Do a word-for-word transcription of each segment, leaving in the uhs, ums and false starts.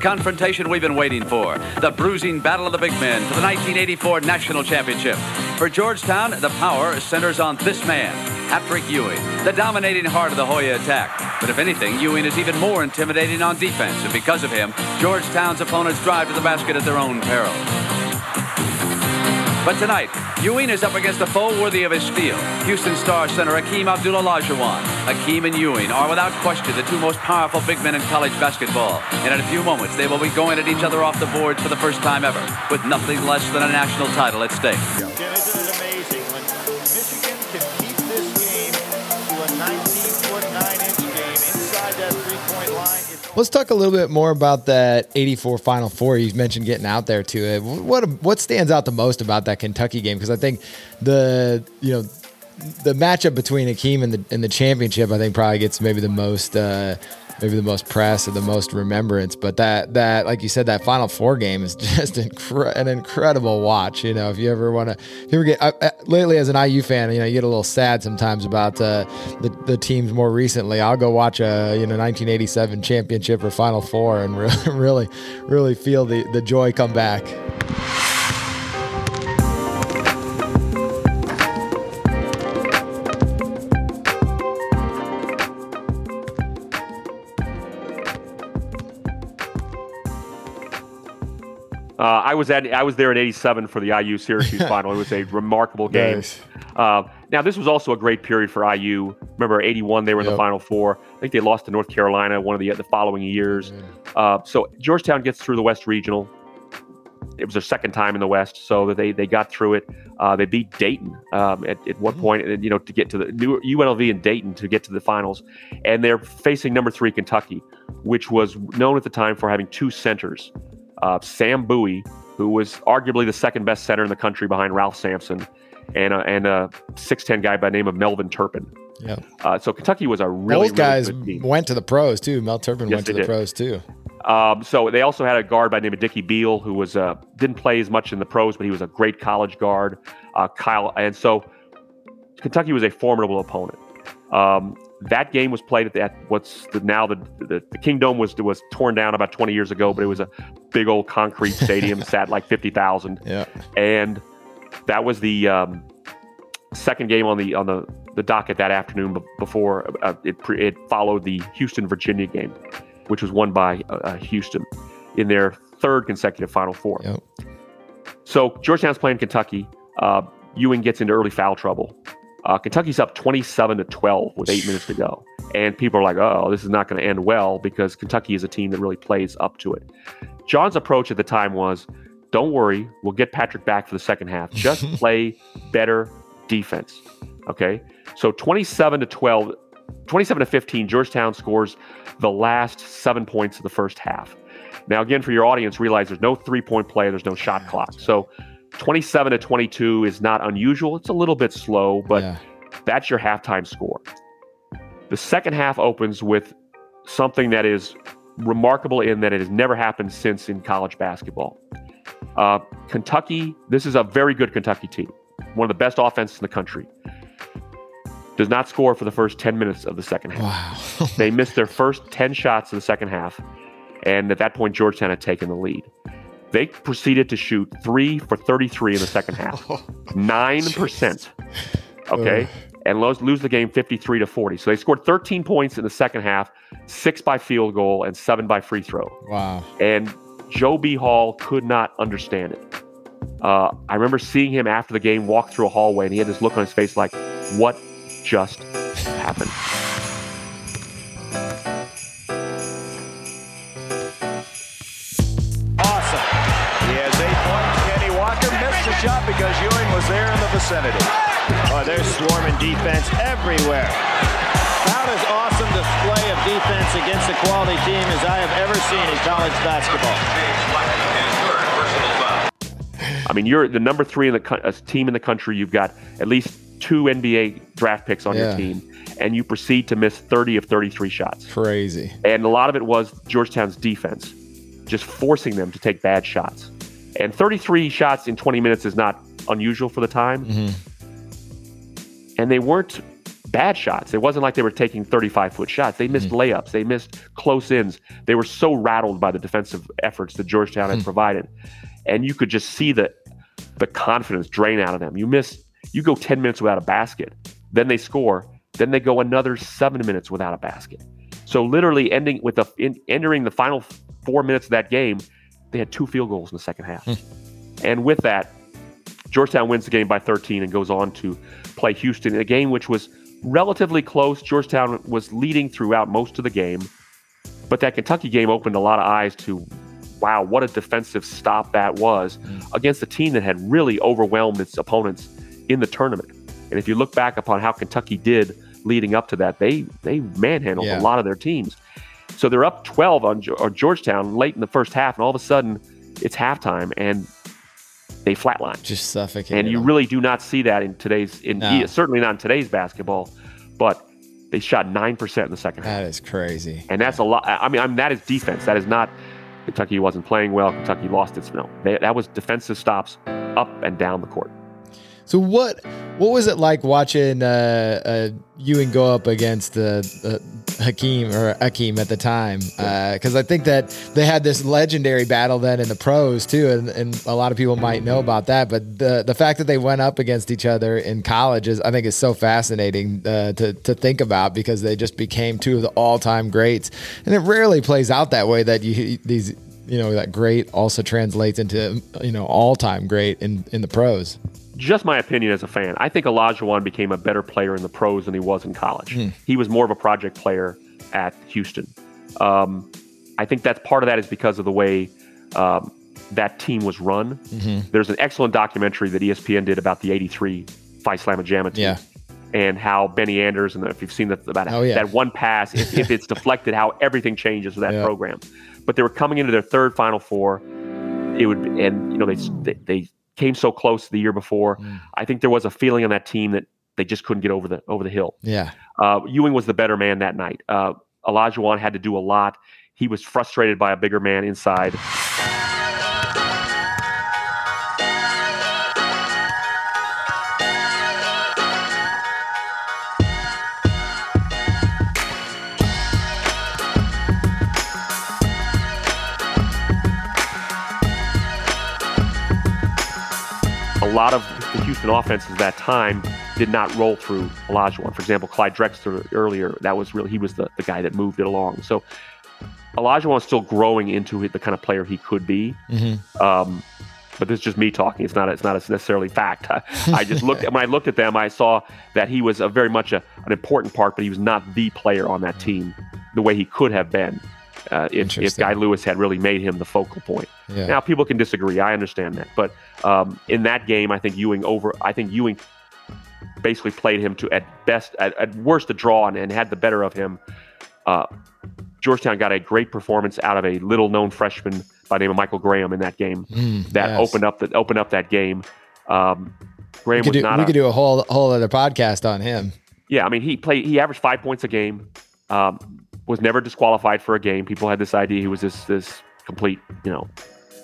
Confrontation we've been waiting for. The bruising battle of the big men for the nineteen eighty-four National Championship. For Georgetown, the power centers on this man, Patrick Ewing, the dominating heart of the Hoya attack. But if anything, Ewing is even more intimidating on defense, and because of him, Georgetown's opponents drive to the basket at their own peril. But tonight, Ewing is up against a foe worthy of his steel. Houston star center Akeem Abdul-Olajuwon. Akeem and Ewing are without question the two most powerful big men in college basketball. And in a few moments, they will be going at each other off the boards for the first time ever, with nothing less than a national title at stake. Yeah, isn't it amazing when Michigan can keep this game to a nineteen foot nine inch game inside that three-point line? Let's talk a little bit more about that eighty-four Final Four. You've mentioned getting out there to it. What what stands out the most about that Kentucky game? Because I think the you know the matchup between Hakeem and the and the championship, I think, probably gets maybe the most uh, maybe the most press or the most remembrance. But that that like you said, that Final Four game is just incre- an incredible watch. You know, if you ever want to, if you ever get uh, lately as an I U fan, you know, you get a little sad sometimes about uh, the the teams more recently. I'll go watch a you know nineteen eighty-seven championship or Final Four and really really really feel the the joy come back. Uh, I was at I was there in eighty-seven for the I U Syracuse final. It was a remarkable game. Nice. Uh, now this was also a great period for I U. Remember eighty-one, they were in yep. the Final Four. I think they lost to North Carolina one of the the following years. Mm-hmm. Uh, so Georgetown gets through the West Regional. It was their second time in the West, so that they they got through it. Uh, they beat Dayton um, at, at one mm-hmm. point, you know, to get to the new U N L V and Dayton to get to the finals, and they're facing number three Kentucky, which was known at the time for having two centers. Uh, Sam Bowie, who was arguably the second best center in the country behind Ralph Sampson, and a, and a six ten guy by the name of Melvin Turpin. Yeah. Uh, so Kentucky was a really, Those guys really good team. Went to the pros too. Mel Turpin yes, went to the did. pros too. Um, so they also had a guard by the name of Dickie Beal, who was uh, didn't play as much in the pros, but he was a great college guard. Uh, Kyle, and so Kentucky was a formidable opponent. Um, That game was played at, the, at what's the, now the, the the Kingdome was was torn down about twenty years ago, but it was a big old concrete stadium, sat like fifty thousand, yeah. And that was the um, second game on the on the, the docket that afternoon. Before uh, it it followed the Houston Virginia game, which was won by uh, Houston in their third consecutive Final Four. Yep. So Georgetown's playing Kentucky. Uh, Ewing gets into early foul trouble. Uh, Kentucky's up twenty-seven to twelve with eight minutes to go. And people are like, oh, this is not going to end well, because Kentucky is a team that really plays up to it. John's approach at the time was, don't worry, we'll get Patrick back for the second half. Just play better defense. Okay. So twenty-seven to twelve, twenty-seven to fifteen, Georgetown scores the last seven points of the first half. Now, again, for your audience, realize there's no three-point play. There's no shot clock. So twenty-seven to twenty-two is not unusual. It's a little bit slow, but yeah. That's your halftime score. The second half opens with something that is remarkable in that it has never happened since in college basketball. Uh, Kentucky, this is a very good Kentucky team, one of the best offenses in the country, does not score for the first ten minutes of the second half. Wow. They missed their first ten shots of the second half, and at that point, Georgetown had taken the lead. They proceeded to shoot three for thirty-three in the second half, nine percent. Okay, uh, and lose, lose the game fifty-three to forty. So they scored thirteen points in the second half, six by field goal and seven by free throw. Wow! And Joe B. Hall could not understand it. Uh, I remember seeing him after the game walk through a hallway, and he had this look on his face like, "What just happened?" Shot because Ewing was there in the vicinity. Oh, they're swarming defense everywhere. About as awesome display of defense against a quality team as I have ever seen in college basketball. I mean, you're the number three in the co- team in the country. You've got at least two N B A draft picks on yeah. your team, and you proceed to miss thirty of thirty-three shots. Crazy. And a lot of it was Georgetown's defense, just forcing them to take bad shots. And thirty-three shots in twenty minutes is not unusual for the time. Mm-hmm. And they weren't bad shots. It wasn't like they were taking thirty-five foot shots. They missed mm. layups. They missed close ins. They were so rattled by the defensive efforts that Georgetown mm. had provided. And you could just see the the confidence drain out of them. You miss, you go ten minutes without a basket, then they score, then they go another seven minutes without a basket. So literally ending with the in, entering the final four minutes of that game, they had two field goals in the second half. Mm. And with that, Georgetown wins the game by thirteen and goes on to play Houston in a game which was relatively close. Georgetown was leading throughout most of the game, but that Kentucky game opened a lot of eyes to, wow, what a defensive stop that was mm. against a team that had really overwhelmed its opponents in the tournament. And if you look back upon how Kentucky did leading up to that, they they manhandled yeah. a lot of their teams. So they're up twelve on, on Georgetown late in the first half, and all of a sudden it's halftime and they flatline. Just suffocate. And you them. really do not see that in today's, in no. certainly not in today's basketball, but they shot nine percent in the second half. That is crazy. And that's yeah. a lot. I mean, I mean, that is defense. That is not Kentucky wasn't playing well. Kentucky lost its no. They, that was defensive stops up and down the court. So what what was it like watching uh, uh, Ewing go up against uh, uh, Hakeem or Akeem at the time? Because uh, I think that they had this legendary battle then in the pros too, and, and a lot of people might know about that. But the the fact that they went up against each other in college is, I think, is so fascinating uh, to to think about, because they just became two of the all time greats, and it rarely plays out that way. That you these you know that great also translates into you know all time great in, in the pros. Just my opinion as a fan, I think Olajuwon became a better player in the pros than he was in college. Mm. He was more of a project player at Houston. Um, I think that's part of that is because of the way um, that team was run. Mm-hmm. There's an excellent documentary that E S P N did about the eighty-three Phi Slamma Jamma team yeah. and how Benny Anders, and if you've seen that, about oh, yeah. that one pass, if, if it's deflected, how everything changes with that yeah. program. But they were coming into their third Final Four. It would, and you know they they. came so close the year before. Mm. I think there was a feeling on that team that they just couldn't get over the over the hill. Yeah, uh, Ewing was the better man that night. Uh, Olajuwon had to do a lot. He was frustrated by a bigger man inside. A lot of the Houston offenses that time did not roll through Olajuwon. For example, Clyde Drexler earlier, that was really, he was the, the guy that moved it along. So Olajuwon is still growing into the kind of player he could be. Mm-hmm. Um, but this is just me talking. It's not, it's not necessarily fact. I, I just looked at, when I looked at them, I saw that he was a very much a, an important part, but he was not the player on that team the way he could have been uh, if, if Guy Lewis had really made him the focal point. Yeah. Now people can disagree. I understand that, but um, in that game, I think Ewing over. I think Ewing basically played him to at best, at, at worst, a draw, and, and had the better of him. Uh, Georgetown got a great performance out of a little-known freshman by the name of Michael Graham in that game. Mm, that yes. opened up that opened up that game. Um, Graham we could was do, not. We a, could do a whole whole other podcast on him. Yeah, I mean, he played. He averaged five points a game. Um, was never disqualified for a game. People had this idea he was this this complete, you know.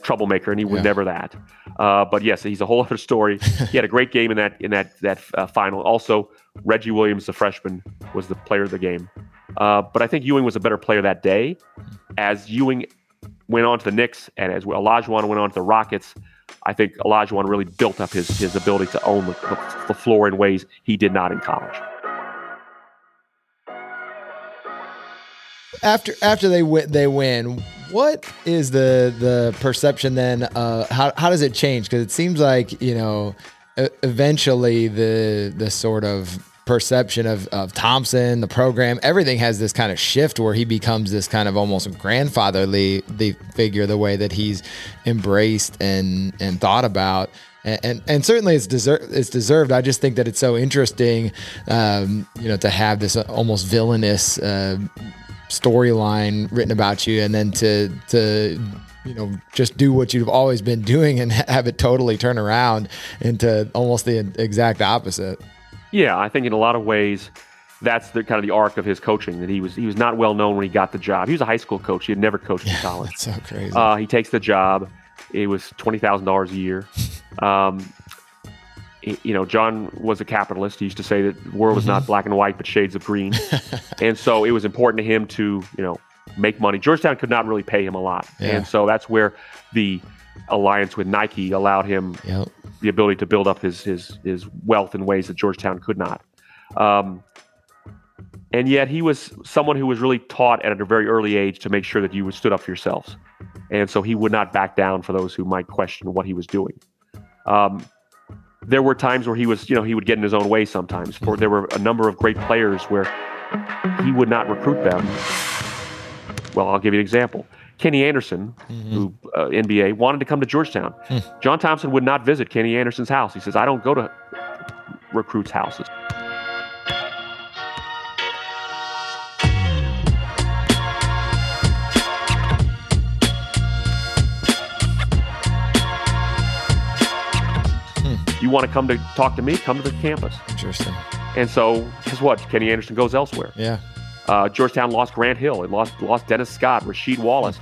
troublemaker, and he was yeah. never that. Uh, but yes, he's a whole other story. He had a great game in that in that that uh, final. Also, Reggie Williams, the freshman, was the player of the game. Uh, but I think Ewing was a better player that day. As Ewing went on to the Knicks, and as Olajuwon went on to the Rockets, I think Olajuwon really built up his his ability to own the, the, the floor in ways he did not in college. After after they win, they win. What is the the perception then? Uh, how how does it change? Because it seems like you know, eventually the the sort of perception of of Thompson, the program, everything has this kind of shift where he becomes this kind of almost grandfatherly the figure, the way that he's embraced and and thought about. And, and and certainly it's deserved. It's deserved. I just think that it's so interesting, um, you know, to have this almost villainous uh, storyline written about you, and then to to you know just do what you've always been doing and have it totally turn around into almost the exact opposite. Yeah, I think in a lot of ways that's the kind of the arc of his coaching, that he was he was not well known when he got the job. He was a high school coach. He had never coached yeah, in college. That's so crazy. Uh, he takes the job. It was twenty thousand dollars a year. Um, you know, John was a capitalist. He used to say that the world was not black and white, but shades of green. And so it was important to him to, you know, make money. Georgetown could not really pay him a lot. Yeah. And so that's where the alliance with Nike allowed him yep. the ability to build up his, his, his wealth in ways that Georgetown could not. Um, and yet he was someone who was really taught at a very early age to make sure that you stood up for yourselves. And so he would not back down for those who might question what he was doing. Um, There were times where he was, you know, he would get in his own way sometimes. For there were a number of great players where he would not recruit them. Well, I'll give you an example. Kenny Anderson, mm-hmm. who uh, N B A, wanted to come to Georgetown. Mm. John Thompson would not visit Kenny Anderson's house. He says, I don't go to recruits' houses. You want to come to talk to me? Come to the campus. Interesting. And so, guess what? Kenny Anderson goes elsewhere. Yeah. Uh, Georgetown lost Grant Hill. It lost lost Dennis Scott, Rasheed Wallace,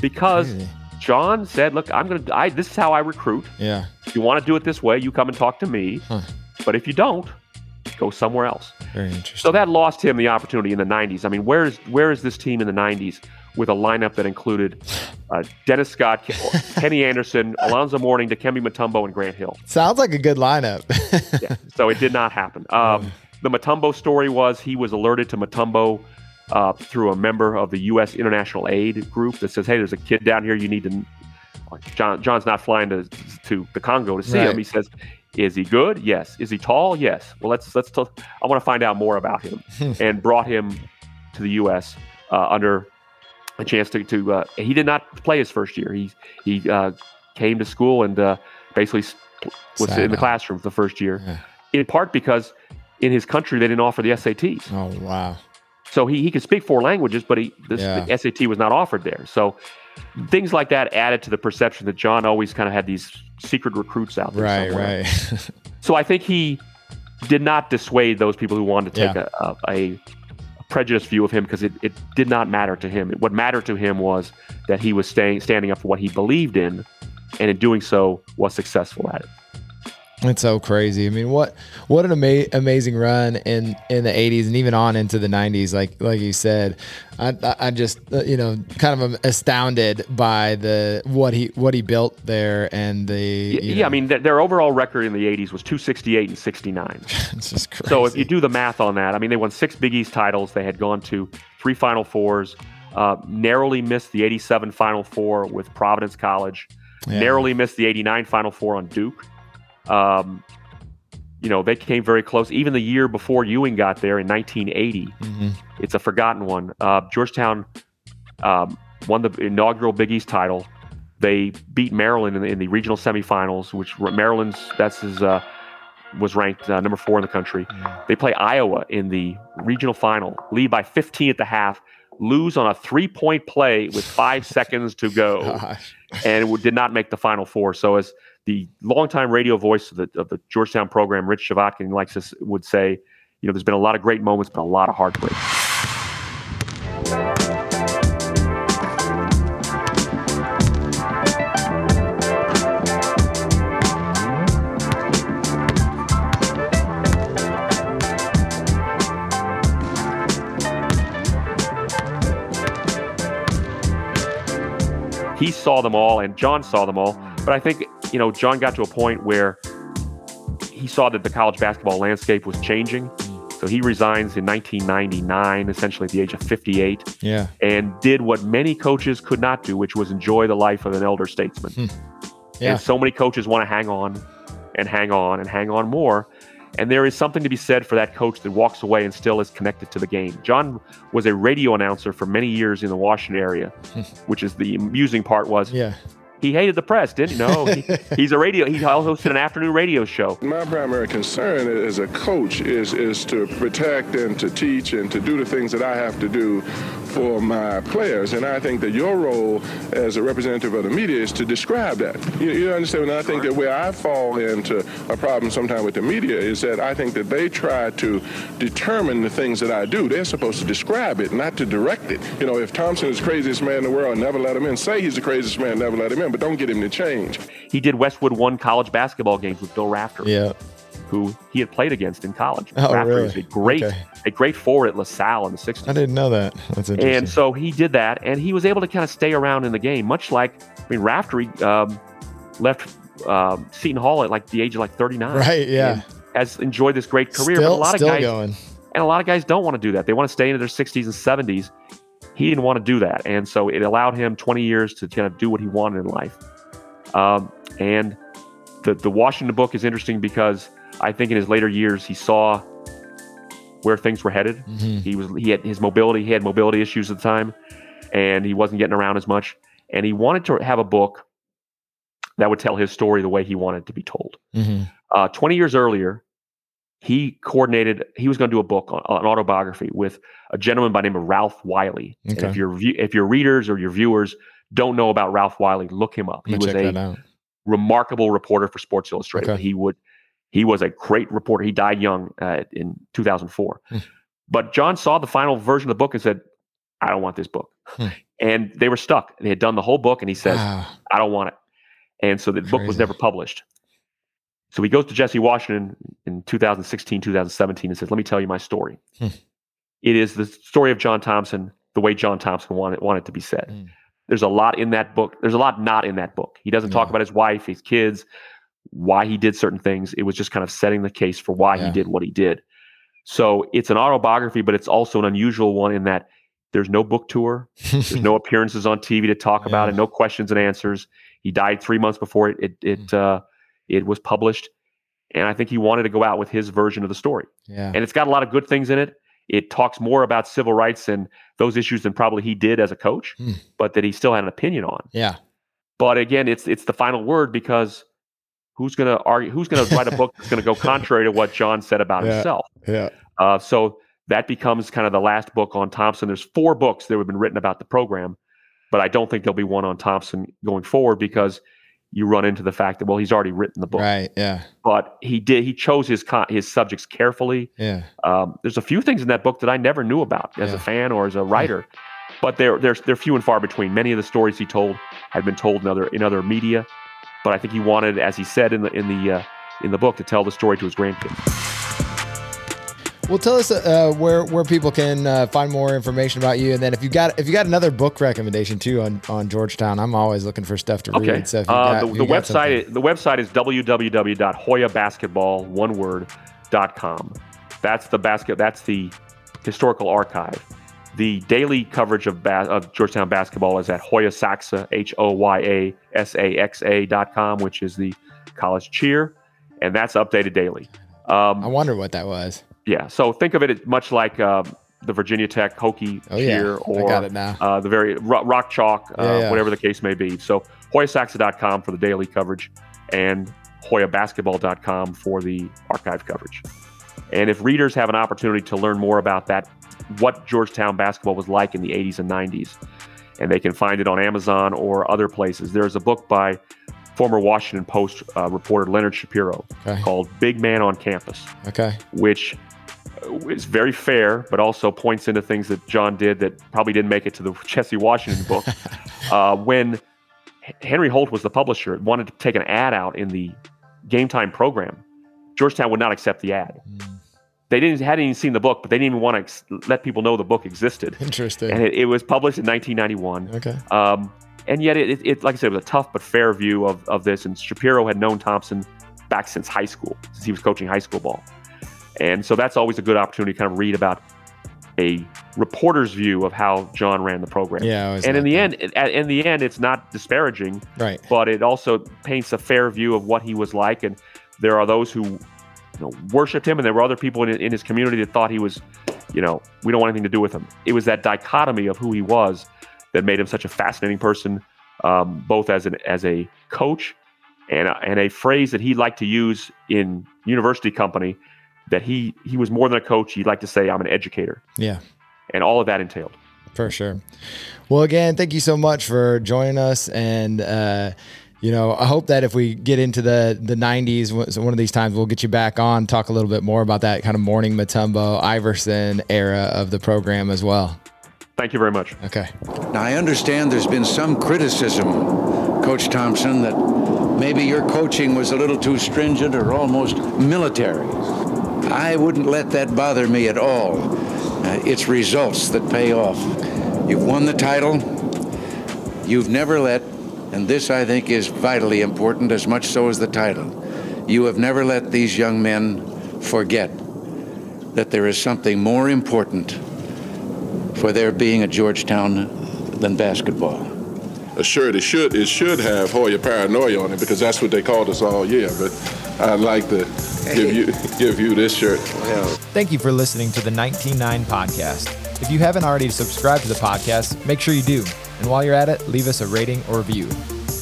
because Crazy. John said, "Look, I'm gonna. I this is how I recruit. Yeah. If you want to do it this way, you come and talk to me. Huh. But if you don't, go somewhere else." Very interesting. So that lost him the opportunity in the nineties. I mean, where is where is this team in the nineties with a lineup that included uh, Dennis Scott, Kenny Anderson, Alonzo Mourning, Dikembe Mutombo, and Grant Hill? Sounds like a good lineup. Yeah, so it did not happen. Um, the Mutombo story was he was alerted to Mutombo uh, through a member of the U S International Aid group that says, hey, there's a kid down here you need to... John, John's not flying to to the Congo to see right. him. He says, is he good? Yes. Is he tall? Yes. Well, let's... let's. T- I want to find out more about him. And brought him to the U S uh, under... a chance to, to uh, he did not play his first year. He he uh, came to school and uh, basically was Sad in the classroom for the first year, yeah. in part because in his country they didn't offer the S A Ts. Oh, wow. So he, he could speak four languages, but he this, yeah. the S A T was not offered there. So things like that added to the perception that John always kind of had these secret recruits out there. Right, somewhere. Right. So I think he did not dissuade those people who wanted to take yeah. a... a, a prejudiced view of him, because it, it did not matter to him. What mattered to him was that he was staying standing up for what he believed in, and in doing so was successful at it. It's so crazy. I mean, what what an ama- amazing run in, in the eighties and even on into the nineties. Like like you said, I I just you know kind of am astounded by the what he what he built there and the yeah. yeah I mean, th- their overall record in the eighties was two sixty-eight and sixty-nine. It's just crazy. So if you do the math on that, I mean, they won six Big East titles. They had gone to three Final Fours. Uh, narrowly missed the eighty-seven Final Four with Providence College. Yeah. Narrowly missed the eighty-nine Final Four on Duke. Um, you know, they came very close. Even the year before Ewing got there in nineteen eighty, mm-hmm. it's a forgotten one. Uh, Georgetown um, won the inaugural Big East title. They beat Maryland in the, in the regional semifinals, which Maryland's that's his, uh, was ranked uh, number four in the country. Mm. They play Iowa in the regional final, lead by fifteen at the half, lose on a three-point play with five seconds to go, Gosh. and it did not make the Final Four. So as the longtime radio voice of the, of the Georgetown program, Rich Shavotkin, likes this, would say, you know, there's been a lot of great moments, but a lot of heartbreak. He saw them all, and John saw them all, but I think... you know, John got to a point where he saw that the college basketball landscape was changing. So he resigns in nineteen ninety-nine, essentially at the age of fifty-eight, yeah. and did what many coaches could not do, which was enjoy the life of an elder statesman. Hmm. Yeah. And so many coaches want to hang on and hang on and hang on more. And there is something to be said for that coach that walks away and still is connected to the game. John was a radio announcer for many years in the Washington area, which is the amusing part was... yeah. He hated the press, didn't he? No, he, he's a radio. He hosted an afternoon radio show. My primary concern as a coach is is to protect and to teach and to do the things that I have to do for my players. And I think that your role as a representative of the media is to describe that. You, you understand? And I think that where I fall into a problem sometimes with the media is that I think that they try to determine the things that I do. They're supposed to describe it, not to direct it. You know, if Thompson is the craziest man in the world, never let him in. Say he's the craziest man, never let him in. But don't get him to change. He did Westwood One college basketball games with Bill Raftery. Yeah. who he had played against in college. Oh, Raftery really? was a great, okay. a great forward at LaSalle in the sixties. I didn't know that. That's interesting. And so he did that, and he was able to kind of stay around in the game, much like, I mean, Raftery um, left um, Seton Hall at like the age of like thirty-nine. Right, yeah. Has enjoyed this great career. Still, but a lot still of guys, going. And a lot of guys don't want to do that. They want to stay into their sixties and seventies. He didn't want to do that. And so it allowed him twenty years to kind of do what he wanted in life. Um, and the, the Washington book is interesting because I think in his later years, he saw where things were headed. Mm-hmm. He was, he had his mobility, he had mobility issues at the time, and he wasn't getting around as much. And he wanted to have a book that would tell his story the way he wanted to be told. Mm-hmm. Uh, twenty years earlier, he coordinated, he was going to do a book on an autobiography with a gentleman by the name of Ralph Wiley. Okay. And if your if your readers or your viewers don't know about Ralph Wiley, look him up. He was a remarkable reporter for Sports Illustrated. Okay. He would he was a great reporter. He died young uh, in two thousand four. But John saw the final version of the book and said, "I don't want this book." And they were stuck. They had done the whole book, and he said, ah. "I don't want it." And so the Crazy. book was never published. So he goes to Jesse Washington in two thousand sixteen, two thousand seventeen and says, "Let me tell you my story." Hmm. It is the story of John Thompson, the way John Thompson wanted, wanted it to be said. Hmm. There's a lot in that book. There's a lot not in that book. He doesn't no. talk about his wife, his kids, why he did certain things. It was just kind of setting the case for why yeah. he did what he did. So it's an autobiography, but it's also an unusual one in that there's no book tour. There's no appearances on T V to talk yeah. about it, no questions and answers. He died three months before it, it, it hmm. uh, It was published, and I think he wanted to go out with his version of the story. Yeah. And it's got a lot of good things in it. It talks more about civil rights and those issues than probably he did as a coach, mm. but that he still had an opinion on. Yeah. But again, it's it's the final word because who's going to argue? Who's going to write a book that's going to go contrary to what John said about yeah. himself? Yeah. Uh, so that becomes kind of the last book on Thompson. There's four books that have been written about the program, but I don't think there'll be one on Thompson going forward because you run into the fact that, well, he's already written the book. Right, yeah. But he did, he chose his con- his subjects carefully. Yeah. Um, there's a few things in that book that I never knew about as yeah. a fan or as a writer, yeah. but they're, they're, they're few and far between. Many of the stories he told had been told in other, in other media, but I think he wanted, as he said in the, in the, uh, in the book, to tell the story to his grandkids. Well, tell us uh, where where people can uh, find more information about you, and then if you got if you got another book recommendation too on, on Georgetown, I'm always looking for stuff to read. Okay. So if you uh, got, the, if you the got website something. the website is w w w dot hoya basketball one word dot com. That's the basket. That's the historical archive. The daily coverage of ba- of Georgetown basketball is at HoyaSaxa, H O Y A S A X A dot com, which is the college cheer, and that's updated daily. Um, I wonder what that was. Yeah, so think of it much like uh, the Virginia Tech Hokie oh, cheer yeah. or uh, the very rock, rock chalk, uh, yeah, yeah. whatever the case may be. So Hoya Saxa dot com for the daily coverage and Hoya Basketball dot com for the archive coverage. And if readers have an opportunity to learn more about that, what Georgetown basketball was like in the eighties and nineties, and they can find it on Amazon or other places. There's a book by former Washington Post uh, reporter Leonard Shapiro okay. called Big Man on Campus, okay. which is very fair, but also points into things that John did that probably didn't make it to the Jesse Washington book. uh, when Henry Holt was the publisher, wanted to take an ad out in the Game Time program, Georgetown would not accept the ad. Mm. They didn't hadn't even seen the book, but they didn't even want to ex- let people know the book existed. Interesting. And it, it was published in nineteen ninety-one. Okay. Um, And yet, it, it, it like I said, it was a tough but fair view of, of this. And Shapiro had known Thompson back since high school, since he was coaching high school ball. And so that's always a good opportunity to kind of read about a reporter's view of how John ran the program. Yeah, and in the end, it, at, in the end, it's not disparaging, right? But it also paints a fair view of what he was like. And there are those who, you know, worshipped him, and there were other people in, in his community that thought he was, you know, we don't want anything to do with him. It was that dichotomy of who he was that made him such a fascinating person, um, both as an as a coach and a, and a phrase that he liked to use in university company, that he he was more than a coach. He liked to say, "I'm an educator." Yeah, and all of that entailed. For sure. Well, again, thank you so much for joining us, and uh, you know, I hope that if we get into the the nineties, so one of these times we'll get you back on, talk a little bit more about that kind of Mourning, Mutombo, Iverson era of the program as well. Thank you very much. Okay. Now, I understand there's been some criticism, Coach Thompson, that maybe your coaching was a little too stringent or almost military. I wouldn't let that bother me at all. Uh, it's results that pay off. You've won the title. You've never let, and this I think is vitally important, as much so as the title, you have never let these young men forget that there is something more important for their being at Georgetown than basketball. Assured, it should it should have Hoya paranoia on it, because that's what they called us all year. But I'd like to give you give you this shirt. Yeah. Thank you for listening to the nineteen nine podcast. If you haven't already subscribed to the podcast, make sure you do. And while you're at it, leave us a rating or review.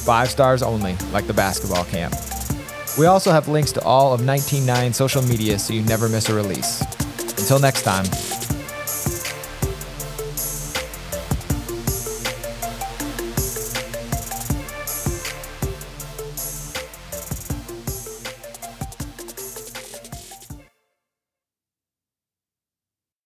Five stars only, like the basketball camp. We also have links to all of nineteen nine social media so you never miss a release. Until next time.